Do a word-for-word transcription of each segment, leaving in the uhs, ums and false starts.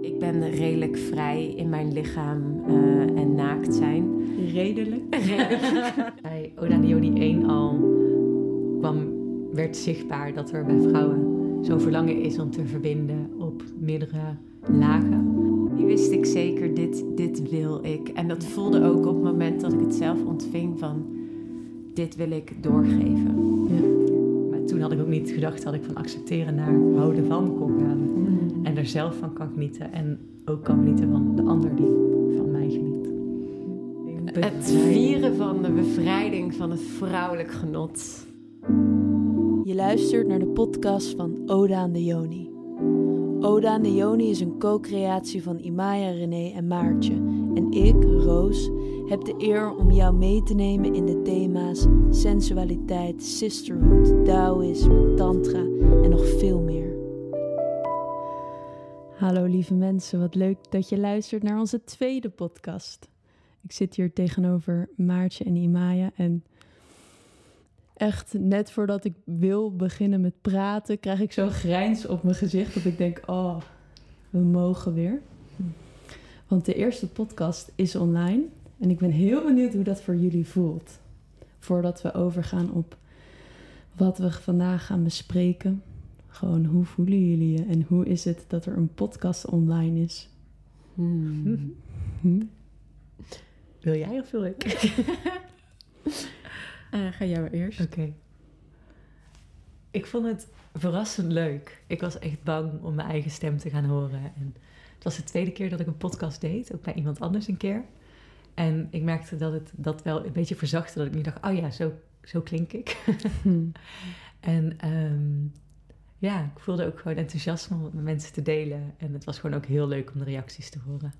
Ik ben redelijk vrij in mijn lichaam uh, en naakt zijn. Redelijk? redelijk. Bij Oda Diony één al kwam, werd zichtbaar dat er bij vrouwen zo'n verlangen is om te verbinden op meerdere lagen. Nu wist ik zeker, dit, dit wil ik. En dat voelde ook op het moment dat ik het zelf ontving van, dit wil ik doorgeven. Ja. Maar toen had ik ook niet gedacht dat ik van accepteren naar houden van kon gaan. Mm. En er zelf van kan genieten. En ook kan genieten van de ander die van mij geniet. Het vieren van de bevrijding van het vrouwelijk genot. Je luistert naar de podcast van Oda Diony. Oda Diony is een co-creatie van Imaya, René en Maartje. En ik, Roos, heb de eer om jou mee te nemen in de thema's sensualiteit, sisterhood, Taoïsme, tantra en nog veel meer. Hallo lieve mensen, wat leuk dat je luistert naar onze tweede podcast. Ik zit hier tegenover Maartje en Imaya en... echt, net voordat ik wil beginnen met praten, krijg ik zo'n grijns op mijn gezicht. Dat ik denk, oh, we mogen weer. Want de eerste podcast is online. En ik ben heel benieuwd hoe dat voor jullie voelt. Voordat we overgaan op wat we vandaag gaan bespreken. Gewoon, hoe voelen jullie je? En hoe is het dat er een podcast online is? Hmm. Hmm. Wil jij of wil ik? Uh, ga jij maar eerst. Oké. Okay. Ik vond het verrassend leuk. Ik was echt bang om mijn eigen stem te gaan horen. En het was de tweede keer dat ik een podcast deed. Ook bij iemand anders een keer. En ik merkte dat het dat wel een beetje verzachtte. Dat ik nu dacht, oh ja, zo, zo klink ik. Hmm. En um, ja, ik voelde ook gewoon enthousiasme om het met mensen te delen. En het was gewoon ook heel leuk om de reacties te horen.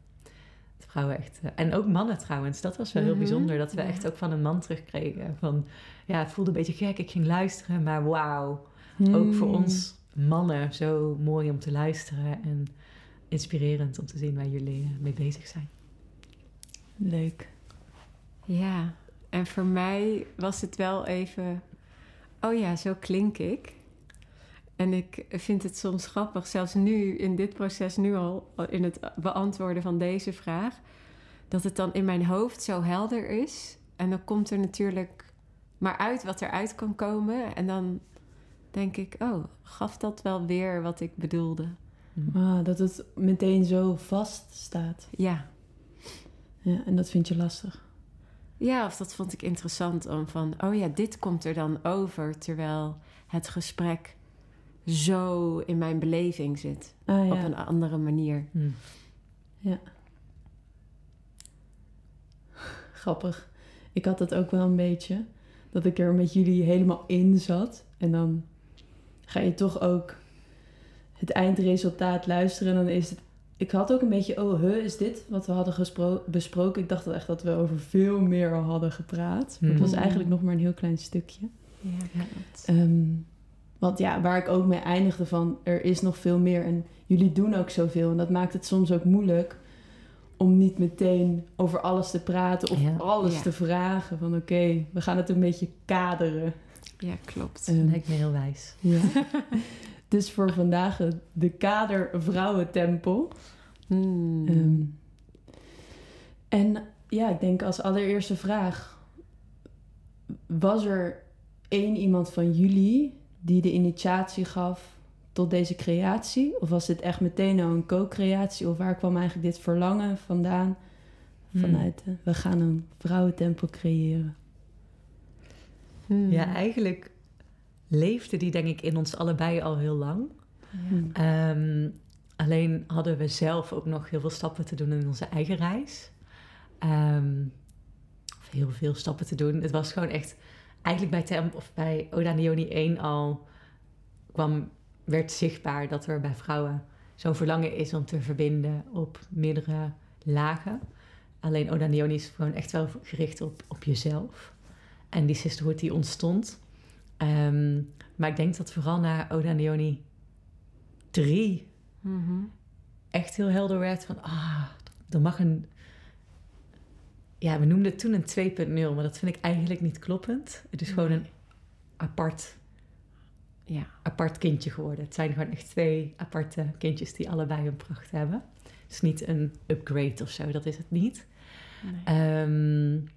Vrouwen echt. En ook mannen trouwens. Dat was wel heel bijzonder. Dat we echt ook van een man terugkregen. Van, ja, het voelde een beetje gek. Ik ging luisteren, maar wauw. Mm. Ook voor ons mannen zo mooi om te luisteren. En inspirerend om te zien waar jullie mee bezig zijn. Leuk. Ja. En voor mij was het wel even... oh ja, zo klink ik. En ik vind het soms grappig, zelfs nu in dit proces, nu al in het beantwoorden van deze vraag, dat het dan in mijn hoofd zo helder is. En dan komt er natuurlijk maar uit wat eruit kan komen. En dan denk ik, oh, gaf dat wel weer wat ik bedoelde? Ah, dat het meteen zo vast staat. Ja. Ja. En dat vind je lastig? Ja, of dat vond ik interessant om van, oh ja, dit komt er dan over, terwijl het gesprek zo in mijn beleving zit. Ah, ja. Op een andere manier. Hmm. Ja. Grappig. Ik had dat ook wel een beetje. Dat ik er met jullie helemaal in zat. En dan ga je toch ook het eindresultaat luisteren. En dan is het... ik had ook een beetje... oh, huh, is dit wat we hadden gespro- besproken? Ik dacht echt dat we over veel meer hadden gepraat. Hmm. Het was eigenlijk nog maar een heel klein stukje. Ja, dat... Um, Want ja, waar ik ook mee eindigde van, er is nog veel meer en jullie doen ook zoveel. En dat maakt het soms ook moeilijk om niet meteen over alles te praten of ja. alles ja. te vragen. Van oké, okay, we gaan het een beetje kaderen. Ja, klopt. Um, dat lijkt me heel wijs. Ja. Dus voor vandaag de kader vrouwentempel. Hmm. Um, en ja, ik denk als allereerste vraag, was er één iemand van jullie die de initiatie gaf tot deze creatie? Of was dit echt meteen nou een co-creatie? Of waar kwam eigenlijk dit verlangen vandaan? Vanuit, hmm. we gaan een vrouwentempel creëren. Hmm. Ja, eigenlijk leefde die denk ik in ons allebei al heel lang. Ja. Um, alleen hadden we zelf ook nog heel veel stappen te doen in onze eigen reis. Um, of heel veel stappen te doen. Het was gewoon echt... eigenlijk bij, Temp, of bij Oda Diony één al kwam, werd zichtbaar dat er bij vrouwen zo'n verlangen is om te verbinden op meerdere lagen. Alleen Oda Diony is gewoon echt wel gericht op, op jezelf. En die sisterhood die ontstond. Um, maar ik denk dat vooral na Oda Diony drie mm-hmm. echt heel helder werd van, ah, er mag een... ja, we noemden het toen een twee punt nul, maar dat vind ik eigenlijk niet kloppend. Het is gewoon een apart ja. apart kindje geworden. Het zijn gewoon echt twee aparte kindjes die allebei hun pracht hebben. Dus niet een upgrade of zo, dat is het niet. Nee. Um,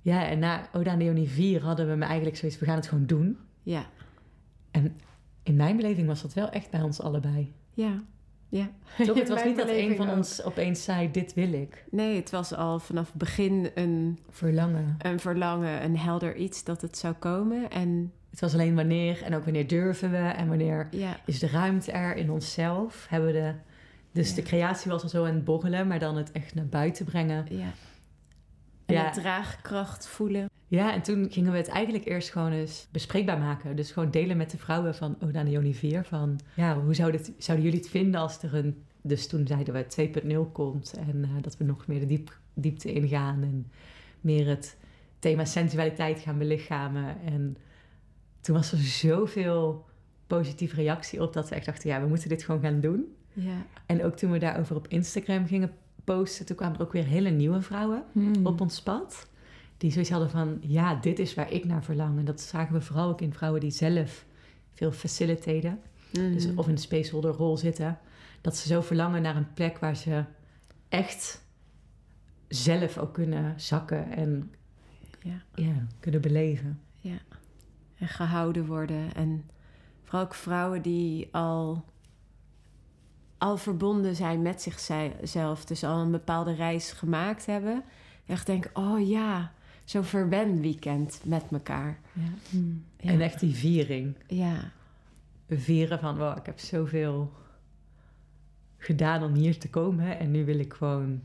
ja, en na Oda en Leonie vier hadden we me eigenlijk zoiets, we gaan het gewoon doen. Ja. En in mijn beleving was dat wel echt bij ons allebei. Ja. Ja. Toch, het was niet dat een van ook. ons opeens zei, dit wil ik. Nee, het was al vanaf het begin een verlangen. Een verlangen, een helder iets dat het zou komen. En het was alleen wanneer en ook wanneer durven we en wanneer ja. is de ruimte er in onszelf. Hebben we de, dus ja. de creatie was al zo aan het borrelen, maar dan het echt naar buiten brengen. Ja. En ja. de draagkracht voelen. Ja, en toen gingen we het eigenlijk eerst gewoon eens bespreekbaar maken. Dus gewoon delen met de vrouwen van Oda en Leonie vier. Van, ja, hoe zou dit, zouden jullie het vinden als er een... Dus toen zeiden we twee punt nul komt. En uh, dat we nog meer de diep, diepte ingaan. En meer het thema sensualiteit gaan belichamen. En toen was er zoveel positieve reactie op dat we echt dachten, ja, we moeten dit gewoon gaan doen. Ja. En ook toen we daarover op Instagram gingen posten, toen kwamen er ook weer hele nieuwe vrouwen hmm. op ons pad. Die zoiets hadden van, ja, dit is waar ik naar verlang. En dat zagen we vooral ook in vrouwen die zelf veel faciliteren. Mm. Dus of in een spaceholder rol zitten. Dat ze zo verlangen naar een plek waar ze echt zelf ook kunnen zakken. En ja. Ja, kunnen beleven. Ja. En gehouden worden. En vooral ook vrouwen die al, al verbonden zijn met zichzelf. Dus al een bepaalde reis gemaakt hebben. Echt denken, oh ja... Zo'n verwenweekend met elkaar. Ja. Hmm. Ja. En echt die viering. Ja. Vieren van, wow, ik heb zoveel gedaan om hier te komen. En nu wil ik gewoon een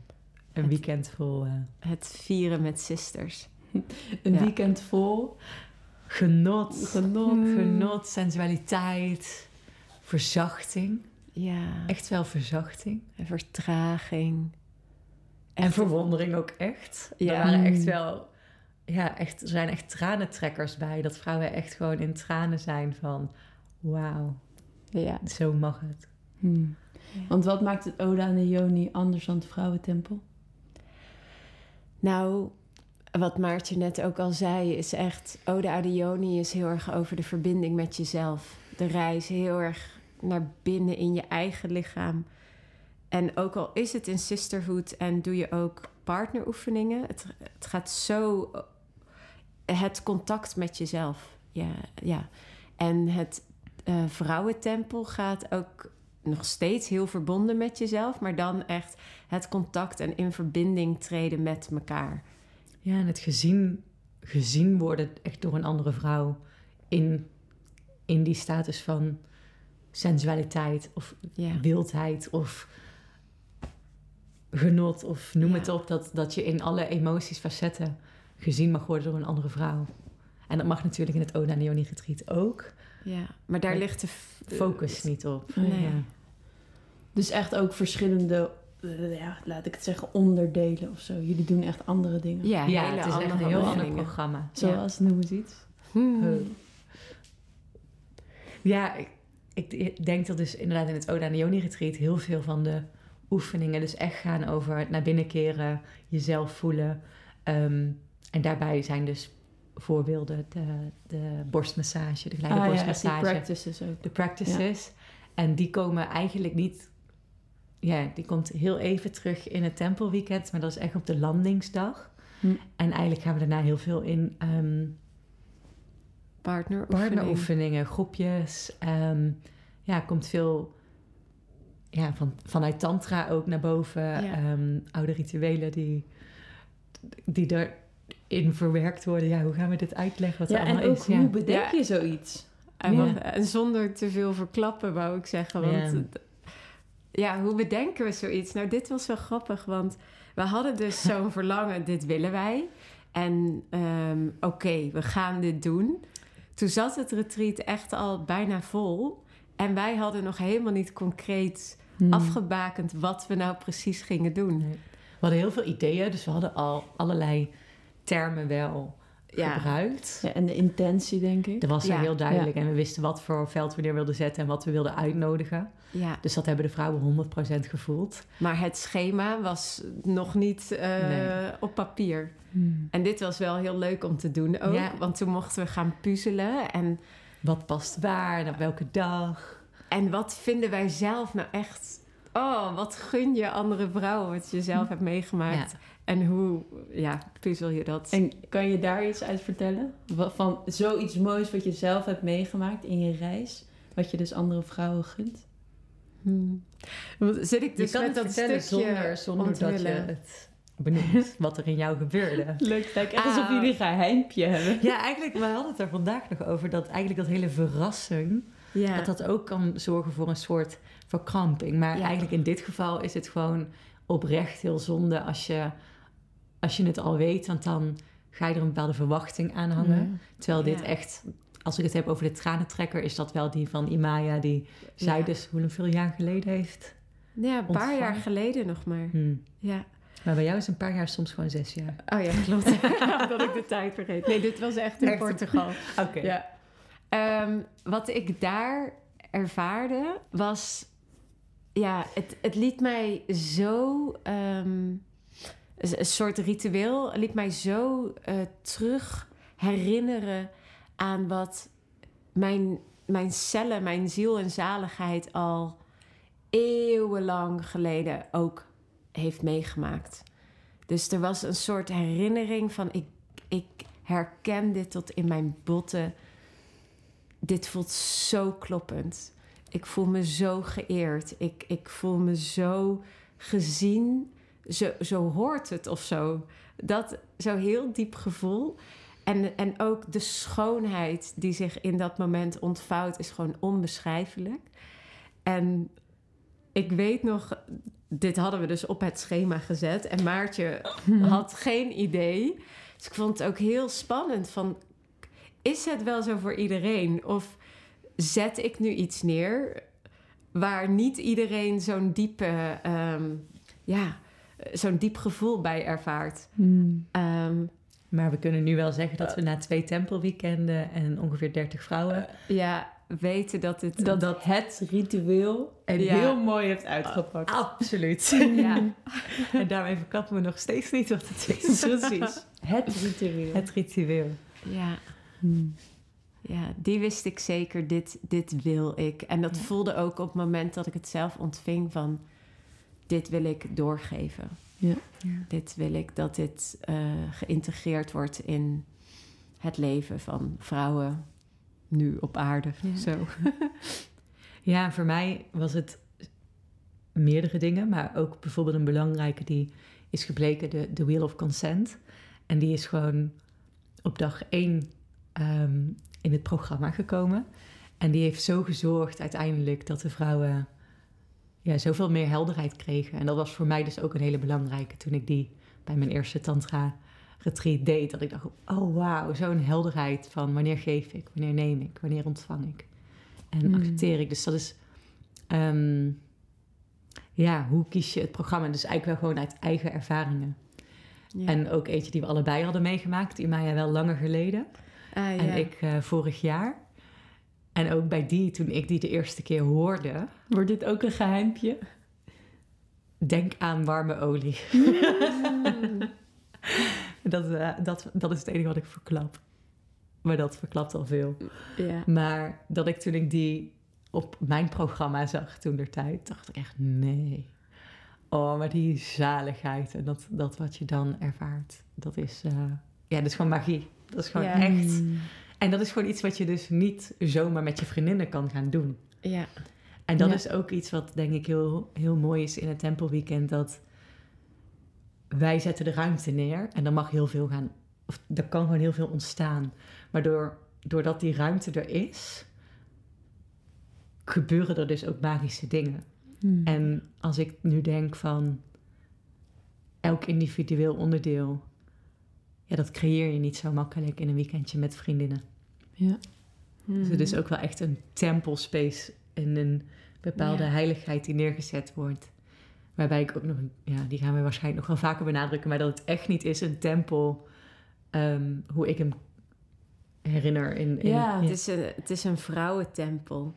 het, weekend vol... Uh... Het vieren met sisters. een ja. weekend vol genot. Genot. Hmm. Genot, sensualiteit, verzachting. Ja. Echt wel verzachting. En vertraging. En echt. Verwondering ook echt. Ja. Er waren echt wel... Ja, echt, er zijn echt tranentrekkers bij. Dat vrouwen echt gewoon in tranen zijn van... Wauw, ja. Zo mag het. Hmm. Ja. Want wat maakt het Oda en Leonie anders dan het vrouwentempel? Nou, wat Maartje net ook al zei... is echt... Oda en Leonie is heel erg over de verbinding met jezelf. De reis heel erg naar binnen in je eigen lichaam. En ook al is het in sisterhood en doe je ook partneroefeningen... het, het gaat zo... het contact met jezelf. Ja, ja. En het uh, vrouwentempel gaat ook nog steeds heel verbonden met jezelf... maar dan echt het contact en in verbinding treden met elkaar. Ja, en het gezien, gezien worden echt door een andere vrouw... in, in die status van sensualiteit of ja. wildheid of... genot of noem ja. het op, dat, dat je in alle emoties, facetten gezien mag worden door een andere vrouw. En dat mag natuurlijk in het Oda en Leonie retreat ook. Ja, maar daar maar ligt de f- focus de... niet op. Nee. Ja. Dus echt ook verschillende, ja, laat ik het zeggen, onderdelen of zo. Jullie doen echt andere dingen. Ja, ja, het is echt een heel ander programma. Zoals, ja. noem eens iets. Hmm. Ja, ik, ik denk dat dus inderdaad in het Oda en Leonie retreat heel veel van de oefeningen dus echt gaan over het naar binnen keren, jezelf voelen. Um, en daarbij zijn dus voorbeelden de, de borstmassage, de kleine ah, borstmassage. Ja, de practices ook. De practices. Ja. En die komen eigenlijk niet... Ja, die komt heel even terug in het tempelweekend, maar dat is echt op de landingsdag. Hm. En eigenlijk gaan we daarna heel veel in... Um, partneroefeningen. Partneroefeningen, groepjes. Um, ja, komt veel... Ja, van, vanuit tantra ook naar boven. Ja. Um, oude rituelen die, die erin verwerkt worden. Ja, hoe gaan we dit uitleggen? Wat ja, er allemaal en ook is. Hoe ja. bedenk je ja. zoiets? En, ja. en zonder te veel verklappen, wou ik zeggen. Want ja. ja, hoe bedenken we zoiets? Nou, dit was wel grappig, want we hadden dus zo'n verlangen. Dit willen wij. En um, oké, okay, we gaan dit doen. Toen zat het retreat echt al bijna vol. En wij hadden nog helemaal niet concreet... Hmm. afgebakend wat we nou precies gingen doen. Nee. We hadden heel veel ideeën, dus we hadden al allerlei termen wel ja. gebruikt. Ja, en de intentie, denk ik. Dat was ja. heel duidelijk. Ja. En we wisten wat voor veld we neer wilden zetten en wat we wilden uitnodigen. Ja. Dus dat hebben de vrouwen honderd procent gevoeld. Maar het schema was nog niet uh, nee. op papier. Hmm. En dit was wel heel leuk om te doen ook. Ja. Want toen mochten we gaan puzzelen en... Wat past waar? Op welke dag? En wat vinden wij zelf nou echt... Oh, wat gun je andere vrouwen wat je zelf hebt meegemaakt. Ja. En hoe ja, puzzel je dat? En kan je daar iets uit vertellen? Van zoiets moois wat je zelf hebt meegemaakt in je reis. Wat je dus andere vrouwen gunt. Hmm. Zit ik dus je kan met het dat stukje zonder, zonder dat je het benoemt wat er in jou gebeurde. Leuk, het lijkt echt alsof jullie een geheimpje hebben. Ja, eigenlijk, we hadden het er vandaag nog over. Dat eigenlijk dat hele verrassing... Ja. Dat dat ook kan zorgen voor een soort verkramping. Maar ja. eigenlijk in dit geval is het gewoon oprecht heel zonde als je, als je het al weet. Want dan ga je er een bepaalde verwachting aan hangen. Ja. Terwijl dit ja. echt, als ik het heb over de tranentrekker... is dat wel die van Imaya die zij ja. dus hoeveel jaar geleden heeft Ja, een paar ontvangen. jaar geleden nog maar. Hmm. Ja. Maar bij jou is een paar jaar soms gewoon zes jaar. Oh ja, klopt. Omdat ik de tijd vergeet. Nee, dit was echt in echt? Portugal. Oké. Okay. Ja. Um, wat ik daar ervaarde was... Ja, het, het liet mij zo... Um, een soort ritueel liet mij zo uh, terug herinneren... aan wat mijn, mijn cellen, mijn ziel en zaligheid... al eeuwenlang geleden ook heeft meegemaakt. Dus er was een soort herinnering van... ik, ik herken dit tot in mijn botten... Dit voelt zo kloppend. Ik voel me zo geëerd. Ik, ik voel me zo gezien. Zo, zo hoort het of zo. Dat zo'n heel diep gevoel. En, en ook de schoonheid die zich in dat moment ontvouwt... is gewoon onbeschrijfelijk. En ik weet nog... Dit hadden we dus op het schema gezet. En Maartje had geen idee. Dus ik vond het ook heel spannend van... Is het wel zo voor iedereen? Of zet ik nu iets neer waar niet iedereen zo'n diepe, um, ja, zo'n diep gevoel bij ervaart? Hmm. Um, maar we kunnen nu wel zeggen dat we na twee tempelweekenden en ongeveer dertig vrouwen... Uh, ja, weten dat het, dat, dat het ritueel en ja, heel mooi heeft uitgepakt. Uh, absoluut. Ja. En daarmee verklappen we nog steeds niet wat het is. Precies. Het ritueel. Het ritueel. Ja. Ja, die wist ik zeker, dit, dit wil ik. En dat ja. voelde ook op het moment dat ik het zelf ontving van... dit wil ik doorgeven. Ja. Ja. Dit wil ik dat dit uh, geïntegreerd wordt in het leven van vrouwen nu op aarde. Ja, zo. Ja, voor mij was het meerdere dingen, maar ook bijvoorbeeld een belangrijke... die is gebleken, de, de Wheel of Consent. En die is gewoon op dag één... Um, in het programma gekomen. En die heeft zo gezorgd uiteindelijk dat de vrouwen ja, zoveel meer helderheid kregen. En dat was voor mij dus ook een hele belangrijke toen ik die bij mijn eerste tantra-retreat deed. Dat ik dacht, oh wauw, zo'n helderheid van wanneer geef ik, wanneer neem ik, wanneer ontvang ik. En mm. accepteer ik. Dus dat is, um, ja, hoe kies je het programma? Dus eigenlijk wel gewoon uit eigen ervaringen. Ja. En ook eentje die we allebei hadden meegemaakt, Imaya wel langer geleden. Ah, ja. En ik uh, vorig jaar. En ook bij die, toen ik die de eerste keer hoorde... Wordt dit ook een geheimpje? Denk aan warme olie. Mm. dat, uh, dat, dat is het enige wat ik verklap. Maar dat verklapt al veel. Ja. Maar dat ik toen ik die op mijn programma zag toen der tijd... dacht ik echt, nee. Oh, maar die zaligheid en dat, dat wat je dan ervaart... dat is, uh, ja, dat is gewoon magie. Dat is gewoon ja. echt. En dat is gewoon iets wat je dus niet zomaar met je vriendinnen kan gaan doen. Ja. En dat ja. is ook iets wat denk ik heel, heel mooi is in het tempelweekend. Dat wij zetten de ruimte neer. En dan mag heel veel gaan. Of er kan gewoon heel veel ontstaan. Maar door, doordat die ruimte er is. Gebeuren er dus ook magische dingen. Hmm. En als ik nu denk van. Elk individueel onderdeel. Ja, dat creëer je niet zo makkelijk in een weekendje met vriendinnen. Ja. Mm. Dus het is ook wel echt een tempelspace en een bepaalde ja. heiligheid die neergezet wordt. Waarbij ik ook nog, ja, die gaan we waarschijnlijk nog wel vaker benadrukken, maar dat het echt niet is een tempel, um, hoe ik hem herinner. In, in, ja, in, het, is een, het is een vrouwentempel.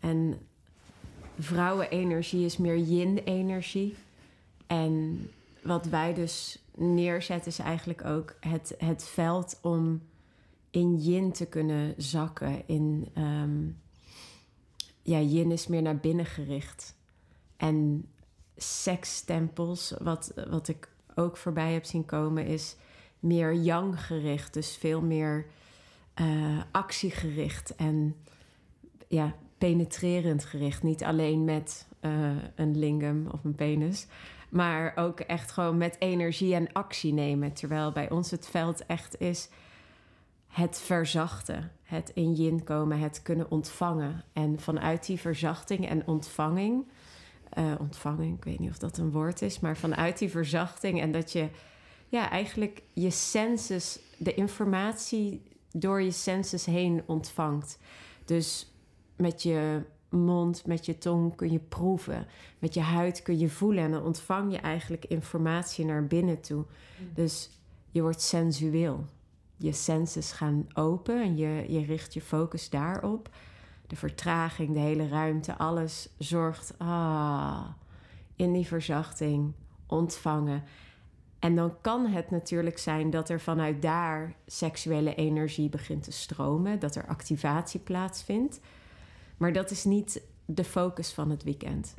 En vrouwenenergie is meer yin-energie. En wat wij dus neerzetten is eigenlijk ook het, het veld om in yin te kunnen zakken. In, um, ja, yin is meer naar binnen gericht. En sekstempels, wat, wat ik ook voorbij heb zien komen, is meer yang gericht. Dus veel meer uh, actiegericht en ja, penetrerend gericht. Niet alleen met uh, een lingam of een penis, maar ook echt gewoon met energie en actie nemen. Terwijl bij ons het veld echt is het verzachten, het in yin komen, het kunnen ontvangen. En vanuit die verzachting en ontvanging, uh, ontvanging, ik weet niet of dat een woord is, maar vanuit die verzachting en dat je ja, eigenlijk je senses, de informatie door je senses heen ontvangt. Dus met je mond, met je tong kun je proeven. Met je huid kun je voelen. En dan ontvang je eigenlijk informatie naar binnen toe. Mm. Dus je wordt sensueel. Je senses gaan open en je, je richt je focus daarop. De vertraging, de hele ruimte, alles zorgt ah, in die verzachting ontvangen. En dan kan het natuurlijk zijn dat er vanuit daar seksuele energie begint te stromen. Dat er activatie plaatsvindt. Maar dat is niet de focus van het weekend.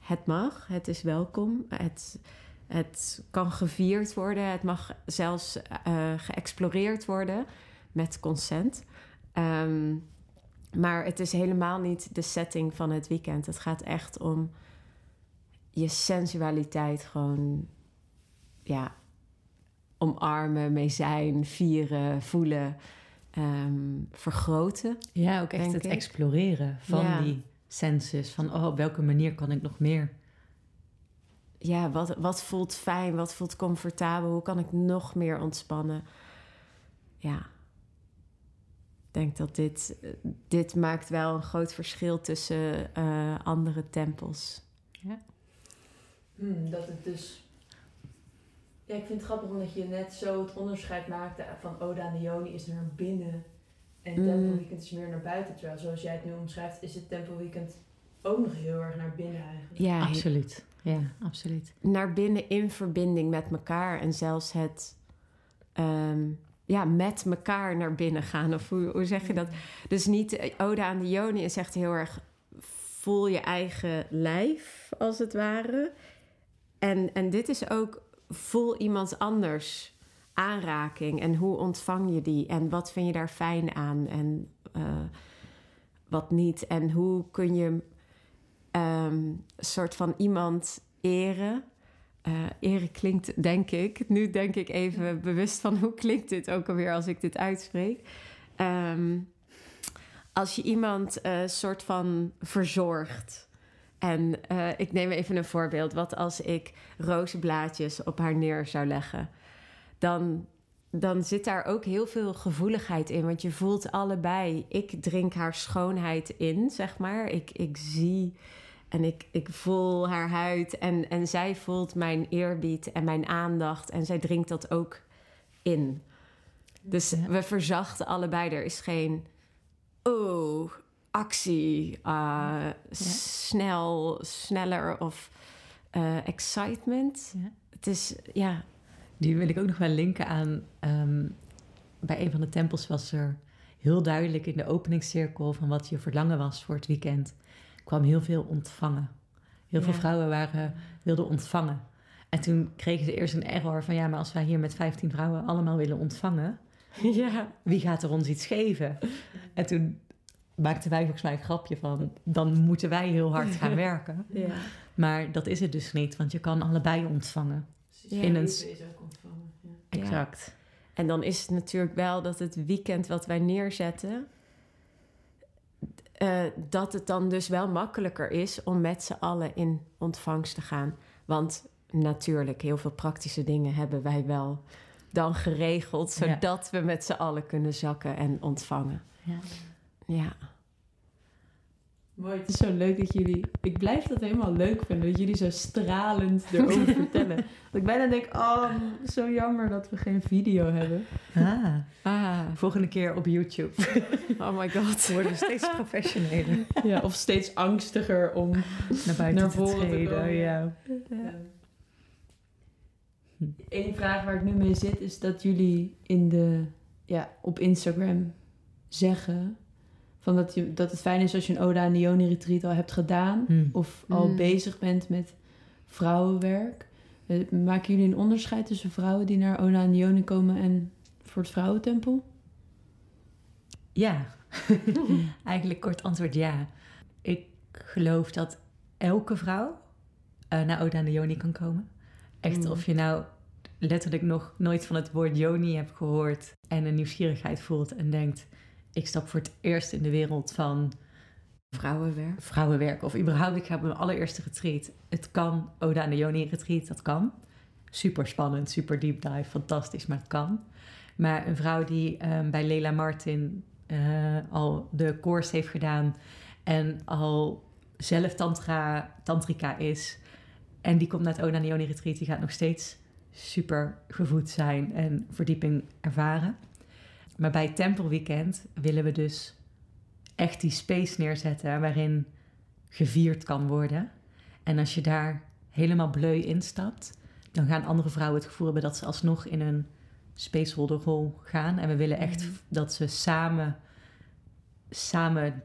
Het mag, het is welkom, het, het kan gevierd worden. Het mag zelfs uh, geëxploreerd worden met consent. Um, maar het is helemaal niet de setting van het weekend. Het gaat echt om je sensualiteit gewoon ja, omarmen, mee zijn, vieren, voelen. Um, vergroten. Ja, ook echt het ik. exploreren van ja. die senses. Van oh, op welke manier kan ik nog meer? Ja, wat, wat voelt fijn? Wat voelt comfortabel? Hoe kan ik nog meer ontspannen? Ja. Ik denk dat dit... Dit maakt wel een groot verschil tussen uh, andere tempels. Ja. Hmm, dat het dus... Ja, ik vind het grappig omdat je net zo het onderscheid maakte van Oda en Yoni is naar binnen en mm. Temple Weekend is meer naar buiten. Terwijl zoals jij het nu omschrijft is het Temple Weekend ook nog heel erg naar binnen eigenlijk. Ja, absoluut. Ja, absoluut. Naar binnen in verbinding met elkaar en zelfs het um, ja, met elkaar naar binnen gaan. Of hoe, hoe zeg je dat? Dus niet Oda en Yoni is echt heel erg voel je eigen lijf als het ware. En, en dit is ook voel iemand anders aanraking en hoe ontvang je die en wat vind je daar fijn aan en uh, wat niet en hoe kun je um, soort van iemand eren. Uh, eren klinkt, denk ik, nu denk ik even bewust van hoe klinkt dit ook alweer als ik dit uitspreek. Um, als je iemand uh, soort van verzorgt. En uh, ik neem even een voorbeeld. Wat als ik rozenblaadjes op haar neer zou leggen? Dan, dan zit daar ook heel veel gevoeligheid in. Want je voelt allebei. Ik drink haar schoonheid in, zeg maar. Ik, ik zie en ik, ik voel haar huid. En, en zij voelt mijn eerbied en mijn aandacht. En zij drinkt dat ook in. Dus ja. We verzachten allebei. Er is geen... Oh... actie, uh, ja. snel, sneller of uh, excitement. Ja. Het is, ja. Die wil ik ook nog wel linken aan. Um, bij een van de tempels was er heel duidelijk in de openingscirkel van wat je verlangen was voor het weekend. Kwam heel veel ontvangen. Heel ja. veel vrouwen waren, wilden ontvangen. En toen kregen ze eerst een error van ja, maar als wij hier met vijftien vrouwen allemaal willen ontvangen, ja. wie gaat er ons iets geven? En toen maakten wij volgens mij een grapje van, dan moeten wij heel hard gaan werken. Ja. Maar dat is het dus niet, want je kan allebei ontvangen. Ja, in een... is ook ontvangen. Ja. Exact. Ja. En dan is het natuurlijk wel dat het weekend wat wij neerzetten, Uh, dat het dan dus wel makkelijker is om met z'n allen in ontvangst te gaan. Want natuurlijk, heel veel praktische dingen hebben wij wel dan geregeld, zodat ja. we met z'n allen kunnen zakken en ontvangen. Ja. Ja. Mooi, het is zo leuk dat jullie... Ik blijf dat helemaal leuk vinden, dat jullie zo stralend erover vertellen. Dat ik bijna denk, oh, zo jammer dat we geen video hebben. Ah, ah. Volgende keer op YouTube. Oh my god. We worden steeds professioneler. Ja, of steeds angstiger om naar buiten naar te treden. Te ja. Ja. Eén vraag waar ik nu mee zit, is dat jullie in de ja, op Instagram zeggen. Van dat, je, dat het fijn is als je een Oda en de Yoni retreat al hebt gedaan. Mm. Of al mm. bezig bent met vrouwenwerk. Maken jullie een onderscheid tussen vrouwen die naar Oda en de Yoni komen en voor het vrouwentempel? Ja. Eigenlijk kort antwoord ja. Ik geloof dat elke vrouw uh, naar Oda en de Yoni kan komen. Echt, mm. of je nou letterlijk nog nooit van het woord Yoni hebt gehoord en een nieuwsgierigheid voelt en denkt, ik stap voor het eerst in de wereld van vrouwenwerk. Vrouwenwerk. Of überhaupt, ik ga op mijn allereerste retreat. Het kan, Oda en de Yoni retreat, dat kan. Super spannend, super deep dive, fantastisch, maar het kan. Maar een vrouw die um, bij Leila Martin uh, al de course heeft gedaan en al zelf tantra, tantrika is en die komt naar het Oda en de Yoni retreat, die gaat nog steeds super gevoed zijn en verdieping ervaren. Maar bij Tempelweekend willen we dus echt die space neerzetten waarin gevierd kan worden. En als je daar helemaal bleu instapt, dan gaan andere vrouwen het gevoel hebben dat ze alsnog in een spaceholderrol gaan. En we willen echt mm-hmm. dat ze samen, samen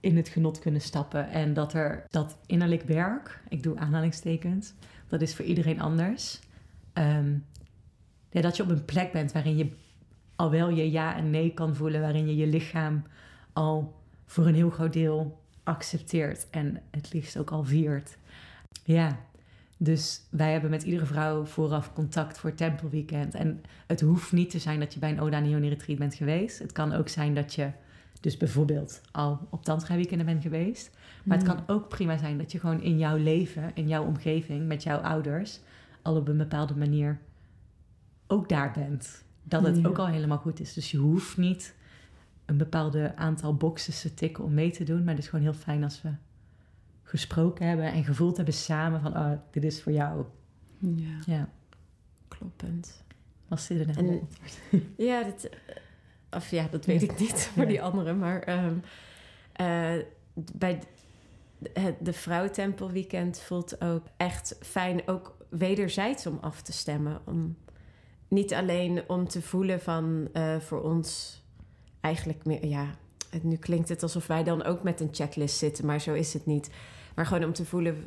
in het genot kunnen stappen. En dat er dat innerlijk werk, ik doe aanhalingstekens, dat is voor iedereen anders. Um, ja, dat je op een plek bent waarin je al wel je ja en nee kan voelen, waarin je je lichaam al voor een heel groot deel accepteert en het liefst ook al viert. Ja, dus wij hebben met iedere vrouw vooraf contact voor Tempelweekend. En het hoeft niet te zijn dat je bij een Oda en de Yoni retreat bent geweest. Het kan ook zijn dat je dus bijvoorbeeld al op tantra weekenden bent geweest. Maar mm. het kan ook prima zijn dat je gewoon in jouw leven, in jouw omgeving, met jouw ouders al op een bepaalde manier ook daar bent. Dat het ja. ook al helemaal goed is. Dus je hoeft niet een bepaalde aantal boxes te tikken om mee te doen. Maar het is gewoon heel fijn als we gesproken hebben en gevoeld hebben samen van, oh, dit is voor jou. Ja, ja. Kloppend. Was dit er nou? Ja, dit, of ja, dat weet ik niet voor ja. die anderen. Maar um, uh, bij de, de vrouwentempelweekend voelt ook echt fijn ook wederzijds om af te stemmen. Om, niet alleen om te voelen van uh, voor ons eigenlijk meer, ja, het, nu klinkt het alsof wij dan ook met een checklist zitten, maar zo is het niet. Maar gewoon om te voelen,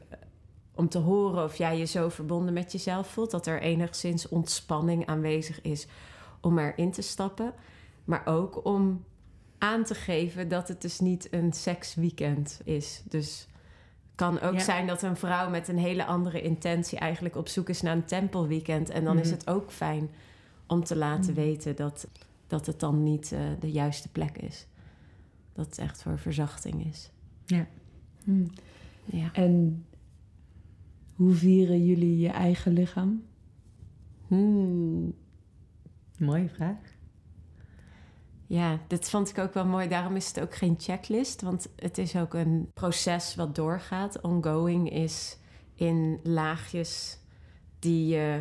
om te horen of jij je zo verbonden met jezelf voelt, dat er enigszins ontspanning aanwezig is om erin te stappen. Maar ook om aan te geven dat het dus niet een seksweekend is. Dus kan ook ja. zijn dat een vrouw met een hele andere intentie eigenlijk op zoek is naar een tempelweekend. En dan mm. is het ook fijn om te laten mm. weten dat, dat het dan niet uh, de juiste plek is. Dat het echt voor verzachting is. Ja. Mm. ja. En hoe vieren jullie je eigen lichaam? Mm. Mooie vraag. Ja, dat vond ik ook wel mooi. Daarom is het ook geen checklist. Want het is ook een proces wat doorgaat. Ongoing is in laagjes die je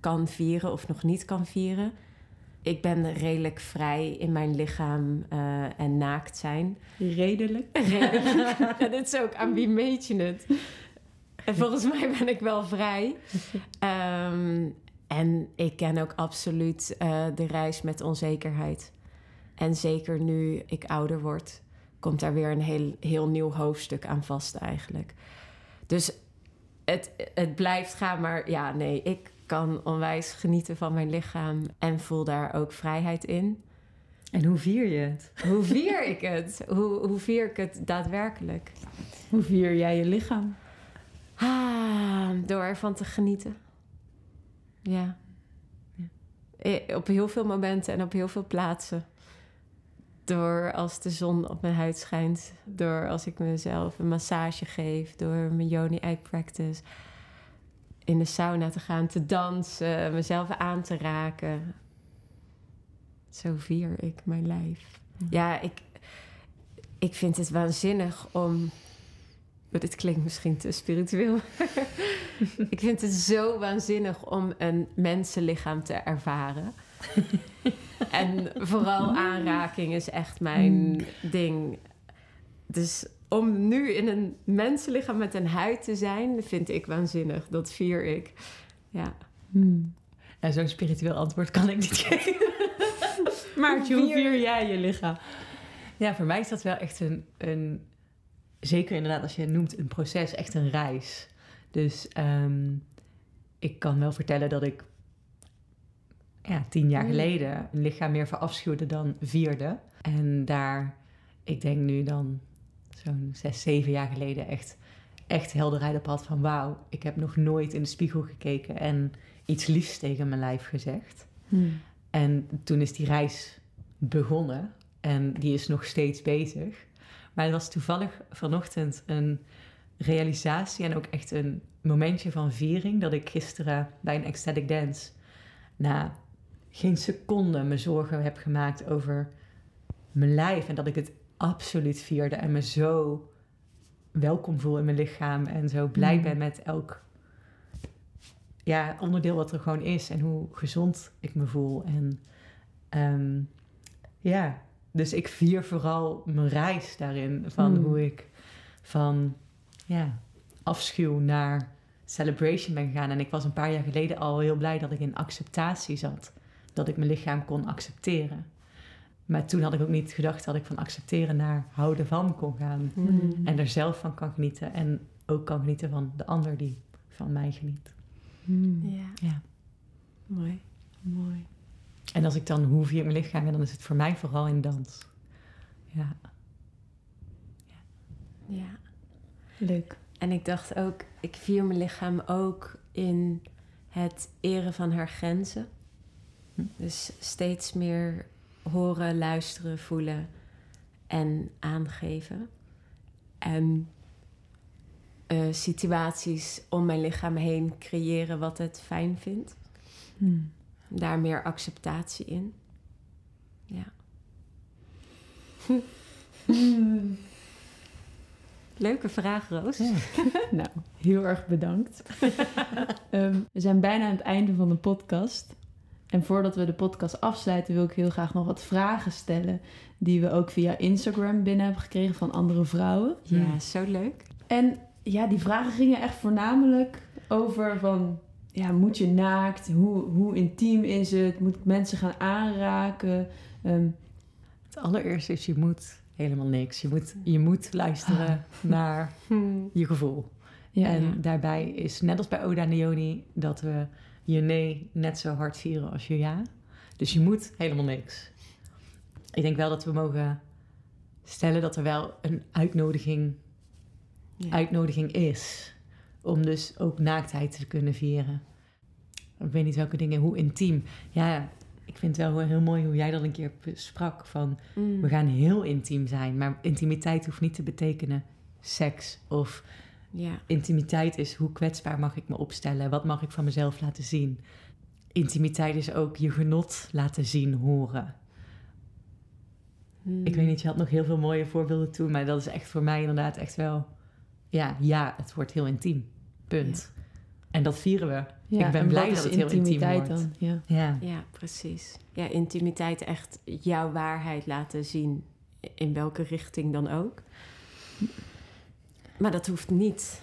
kan vieren of nog niet kan vieren. Ik ben redelijk vrij in mijn lichaam uh, en naakt zijn. Redelijk? Redelijk. En dat is ook, aan wie meet je het? En volgens mij ben ik wel vrij. Um, en ik ken ook absoluut uh, de reis met onzekerheid. En zeker nu ik ouder word, komt daar weer een heel, heel nieuw hoofdstuk aan vast eigenlijk. Dus het, het blijft gaan, maar ja, nee, ik kan onwijs genieten van mijn lichaam en voel daar ook vrijheid in. En hoe vier je het? Hoe vier ik het? Hoe, hoe vier ik het daadwerkelijk? Hoe vier jij je lichaam? Ah, door ervan te genieten. Ja. ja. Op heel veel momenten en op heel veel plaatsen. Door als de zon op mijn huid schijnt. Door als ik mezelf een massage geef. Door mijn Yoni-eye practice. In de sauna te gaan, te dansen. Mezelf aan te raken. Zo vier ik mijn lijf. Ja, ik, ik vind het waanzinnig om... Dit klinkt misschien te spiritueel. Ik vind het zo waanzinnig om een mensenlichaam te ervaren. En vooral aanraking is echt mijn ding. Dus om nu in een mensenlichaam met een huid te zijn, vind ik waanzinnig. Dat vier ik. Ja. Hmm. Nou, zo'n spiritueel antwoord kan ik niet geven. Maartje, hoe vier jij je lichaam? Ja, voor mij is dat wel echt een, een... Zeker inderdaad als je het noemt een proces, echt een reis. Dus um, ik kan wel vertellen dat ik... Ja, tien jaar geleden een lichaam meer verafschuwde dan vierde. En daar, ik denk nu dan zo'n zes, zeven jaar geleden echt, echt helderheid op had van... Wauw, ik heb nog nooit in de spiegel gekeken en iets liefs tegen mijn lijf gezegd. Hmm. En toen is die reis begonnen en die is nog steeds bezig. Maar het was toevallig vanochtend een realisatie en ook echt een momentje van viering... dat ik gisteren bij een ecstatic dance... na geen seconde me zorgen heb gemaakt over mijn lijf. En dat ik het absoluut vierde. En me zo welkom voel in mijn lichaam. En zo blij ben met elk ja, onderdeel wat er gewoon is. En hoe gezond ik me voel. En um, ja, dus ik vier vooral mijn reis daarin. Van mm. hoe ik van ja, afschuw naar... celebration ben gegaan. En ik was een paar jaar geleden al heel blij dat ik in acceptatie zat. Dat ik mijn lichaam kon accepteren. Maar toen had ik ook niet gedacht dat ik van accepteren naar houden van kon gaan. Mm. En er zelf van kan genieten. En ook kan genieten van de ander die van mij geniet. Mm. Ja. ja. Mooi. Mooi. En als ik dan hoe vier mijn lichaam, dan is het voor mij vooral in dans. Ja. Ja. ja. Leuk. En ik dacht ook, ik vier mijn lichaam ook in het eren van haar grenzen. Dus steeds meer horen, luisteren, voelen en aangeven. En uh, situaties om mijn lichaam heen creëren wat het fijn vindt. Hmm. Daar meer acceptatie in. Ja. Hmm. Leuke vraag, Roos. Ja. Nou, heel erg bedankt. um, we zijn bijna aan het einde van de podcast. En voordat we de podcast afsluiten... wil ik heel graag nog wat vragen stellen... die we ook via Instagram binnen hebben gekregen... van andere vrouwen. Ja, zo leuk. En ja, die vragen gingen echt voornamelijk over van... ja, moet je naakt? Hoe, hoe intiem is het? Moet ik mensen gaan aanraken? Um, het allereerste is je moet... helemaal niks. Je moet, je moet luisteren ah. naar je gevoel. Ja, en ja. daarbij is, net als bij Oda Neoni... dat we je nee net zo hard vieren als je ja. Dus je moet helemaal niks. Ik denk wel dat we mogen stellen... dat er wel een uitnodiging, ja. uitnodiging is... om dus ook naaktheid te kunnen vieren. Ik weet niet welke dingen, hoe intiem. Ja... Ik vind het wel heel mooi hoe jij dat een keer sprak. Van, mm. we gaan heel intiem zijn. Maar intimiteit hoeft niet te betekenen seks. Of ja. intimiteit is hoe kwetsbaar mag ik me opstellen? Wat mag ik van mezelf laten zien? Intimiteit is ook je genot laten zien, horen. Mm. Ik weet niet, je had nog heel veel mooie voorbeelden toen. Maar dat is echt voor mij inderdaad echt wel... Ja, ja het wordt heel intiem. Punt. Ja. En dat vieren we. Ja, ik ben blij dat het heel intiem wordt. Dan, ja. Ja. ja, precies. Ja, intimiteit echt jouw waarheid laten zien. In welke richting dan ook. Maar dat hoeft niet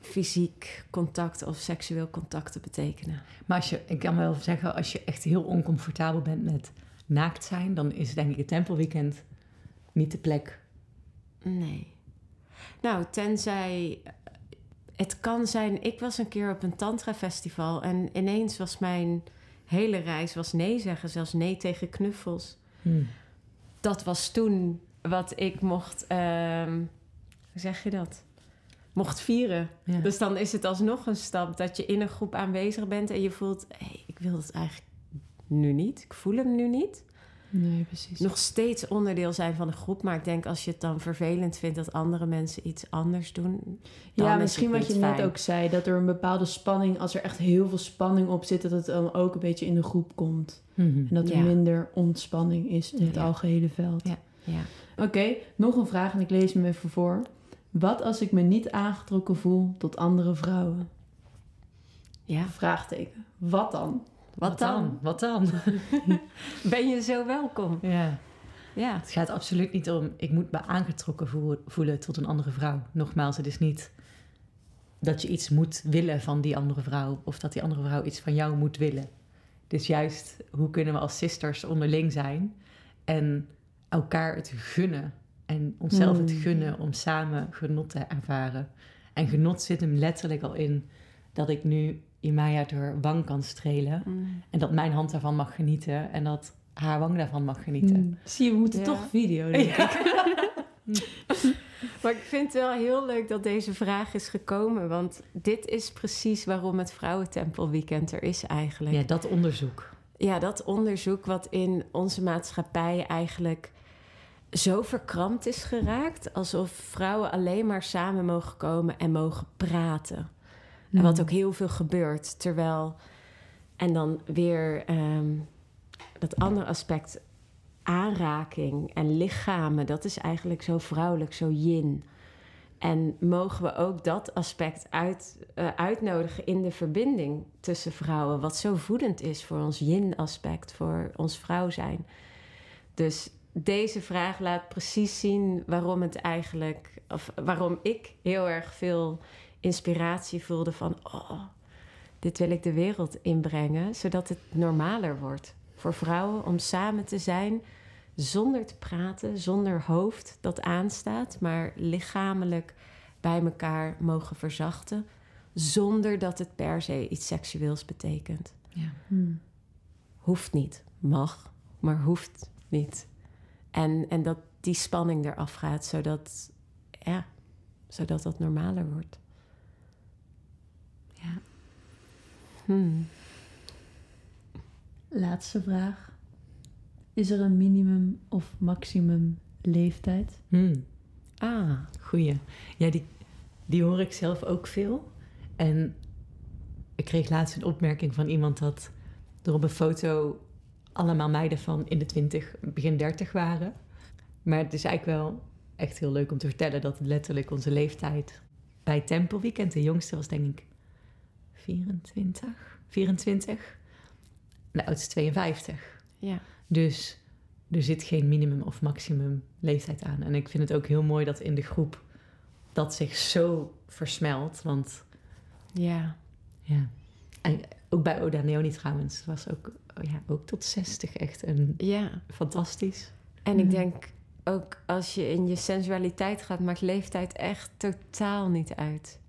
fysiek contact of seksueel contact te betekenen. Maar als je, ik kan wel zeggen, als je echt heel oncomfortabel bent met naakt zijn... dan is denk ik het tempelweekend niet de plek. Nee. Nou, tenzij... Het kan zijn, ik was een keer op een tantra-festival... en ineens was mijn hele reis was nee zeggen. Zelfs nee tegen knuffels. Hmm. Dat was toen wat ik mocht... Uh, hoe zeg je dat? Mocht vieren. Ja. Dus dan is het alsnog een stap dat je in een groep aanwezig bent... en je voelt, hey, ik wil dat eigenlijk nu niet. Ik voel hem nu niet. Nee, precies. Nog steeds onderdeel zijn van de groep. Maar ik denk als je het dan vervelend vindt... dat andere mensen iets anders doen... Dan ja, misschien wat je fijn. net ook zei... dat er een bepaalde spanning... als er echt heel veel spanning op zit... dat het dan ook een beetje in de groep komt. Mm-hmm. En dat er ja. minder ontspanning is in het ja. algehele veld. Ja. Ja. Oké, okay, nog een vraag en ik lees hem even voor. Wat als ik me niet aangetrokken voel tot andere vrouwen? Ja. Vraagteken. Wat dan? Wat dan? Wat dan? Ben je zo welkom? Ja. ja. Het gaat absoluut niet om... ik moet me aangetrokken voelen tot een andere vrouw. Nogmaals, het is niet dat je iets moet willen van die andere vrouw... of dat die andere vrouw iets van jou moet willen. Dus juist, hoe kunnen we als sisters onderling zijn en elkaar het gunnen en onszelf mm. het gunnen om samen genot te ervaren. En genot zit hem letterlijk al in dat ik nu Imaya uit haar wang kan strelen mm. en dat mijn hand daarvan mag genieten en dat haar wang daarvan mag genieten. Mm. Zie je, we moeten ja. toch video doen. Ja. Maar ik vind het wel heel leuk dat deze vraag is gekomen. Want dit is precies waarom het Vrouwentempelweekend er is eigenlijk. Ja, dat onderzoek. Ja, dat onderzoek wat in onze maatschappij eigenlijk zo verkrampt is geraakt. Alsof vrouwen alleen maar samen mogen komen en mogen praten. Mm. En wat ook heel veel gebeurt. Terwijl, en dan weer um, dat andere aspect, aanraking en lichamen, dat is eigenlijk zo vrouwelijk, zo yin. En mogen we ook dat aspect uit, uh, uitnodigen in de verbinding tussen vrouwen, wat zo voedend is voor ons yin-aspect, voor ons vrouw zijn. Dus deze vraag laat precies zien waarom het eigenlijk, of waarom ik heel erg veel inspiratie voelde van, oh, dit wil ik de wereld inbrengen, zodat het normaler wordt voor vrouwen om samen te zijn zonder te praten, zonder hoofd dat aanstaat, maar lichamelijk bij elkaar mogen verzachten, zonder dat het per se iets seksueels betekent. Ja. Hmm. Hoeft niet, mag, maar hoeft niet. En, en dat die spanning eraf gaat, zodat, ja, zodat dat normaler wordt. Ja. Hmm. Laatste vraag. Is er een minimum of maximum leeftijd? Hmm. Ah, goeie. Ja, die, die hoor ik zelf ook veel. En ik kreeg laatst een opmerking van iemand dat er op een foto allemaal meiden van in de twintig, begin dertig waren. Maar het is eigenlijk wel echt heel leuk om te vertellen dat letterlijk onze leeftijd bij Tempelweekend, de jongste was denk ik vierentwintig. vierentwintig. De oudste tweeënvijftig. Ja. Dus er zit geen minimum of maximum leeftijd aan. En ik vind het ook heel mooi dat in de groep dat zich zo versmelt. Want ja. ja. En ook bij Oda Neoni trouwens. Het was ook, ja, ook tot zestig echt een ja. fantastisch. En ik denk ook als je in je sensualiteit gaat, maakt leeftijd echt totaal niet uit.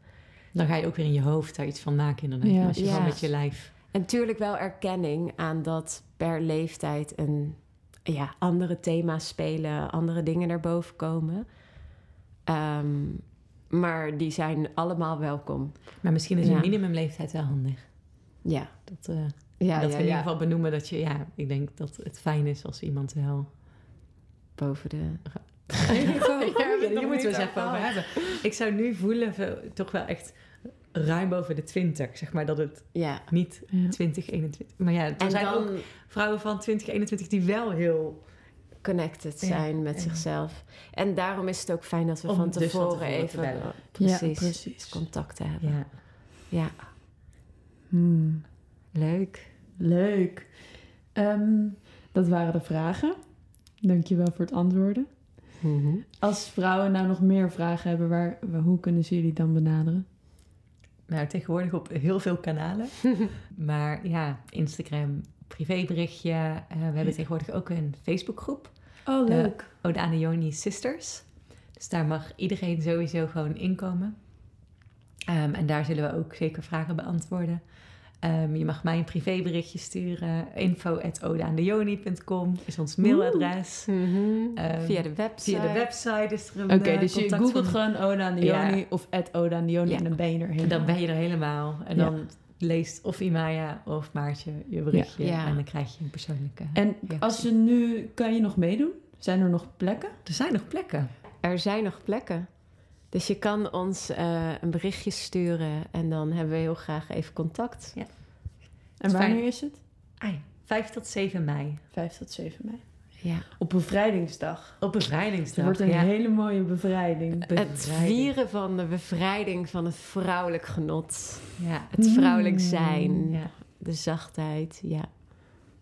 Dan ga je ook weer in je hoofd daar iets van maken inderdaad. Ja. Als je gewoon ja. met je lijf. En natuurlijk wel erkenning aan dat per leeftijd een, ja, andere thema's spelen, andere dingen naar boven komen. Um, maar die zijn allemaal welkom. Maar misschien is ja. een minimumleeftijd wel handig. Ja. Dat, uh, ja, dat ja, we in ja. ieder geval benoemen dat je, ja, ik denk dat het fijn is als iemand wel boven de... ja, ja, die moeten we eens even over hebben. Ik zou nu voelen, toch wel echt ruim boven de twintig, zeg maar, dat het ja. niet twintig eenentwintig... Maar ja, er zijn ook vrouwen van twintig eenentwintig die wel heel connected zijn ja, met en zichzelf. En daarom is het ook fijn dat we om van tevoren dus even te bellen. Precies, ja, precies contact te hebben. Ja. ja. Hmm. Leuk. Leuk. Um, dat waren de vragen. Dankjewel voor het antwoorden. Mm-hmm. Als vrouwen nou nog meer vragen hebben, waar, hoe kunnen ze jullie dan benaderen? Nou, tegenwoordig op heel veel kanalen. Maar ja, Instagram, privéberichtje. Uh, we hebben ja. tegenwoordig ook een Facebookgroep. Oh, leuk. Oda Neoni Sisters. Dus daar mag iedereen sowieso gewoon inkomen. Um, en daar zullen we ook zeker vragen beantwoorden. Um, je mag mij een privéberichtje sturen. info at oda neoni punt com is ons mailadres. Mm-hmm. um, via de website. Via de website is er een Oké, okay, dus je googelt van... gewoon Oda Neoni ja. of Oda Neoni ja. en dan ben je er helemaal. En dan ben je er helemaal. En ja. dan leest of Imaya of Maartje je berichtje. Ja. Ja. En dan krijg je een persoonlijke... En reactie. Als je nu... Kan je nog meedoen? Zijn er nog plekken? Er zijn nog plekken. Er zijn nog plekken. Dus je kan ons uh, een berichtje sturen en dan hebben we heel graag even contact. Ja. En wanneer is het? Ah, ja. vijf tot zeven mei. vijf tot zeven mei. Ja. Op bevrijdingsdag. Op bevrijdingsdag. Het wordt een ja. hele mooie bevrijding. bevrijding. Het vieren van de bevrijding van het vrouwelijk genot. Ja. Het vrouwelijk zijn. Mm. Ja. De zachtheid. Ja.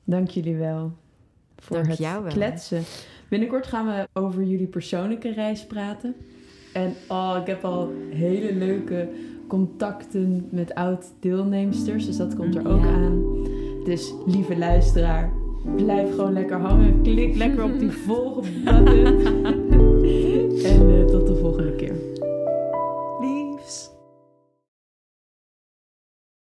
Dank jullie wel voor Dank het jou wel, kletsen. Hè? Binnenkort gaan we over jullie persoonlijke reis praten. En oh, ik heb al hele leuke contacten met oud-deelnemsters. Dus dat komt er ook ja. aan. Dus lieve luisteraar, blijf gewoon lekker hangen. Klik lekker op die volgen button. En uh, tot de volgende keer.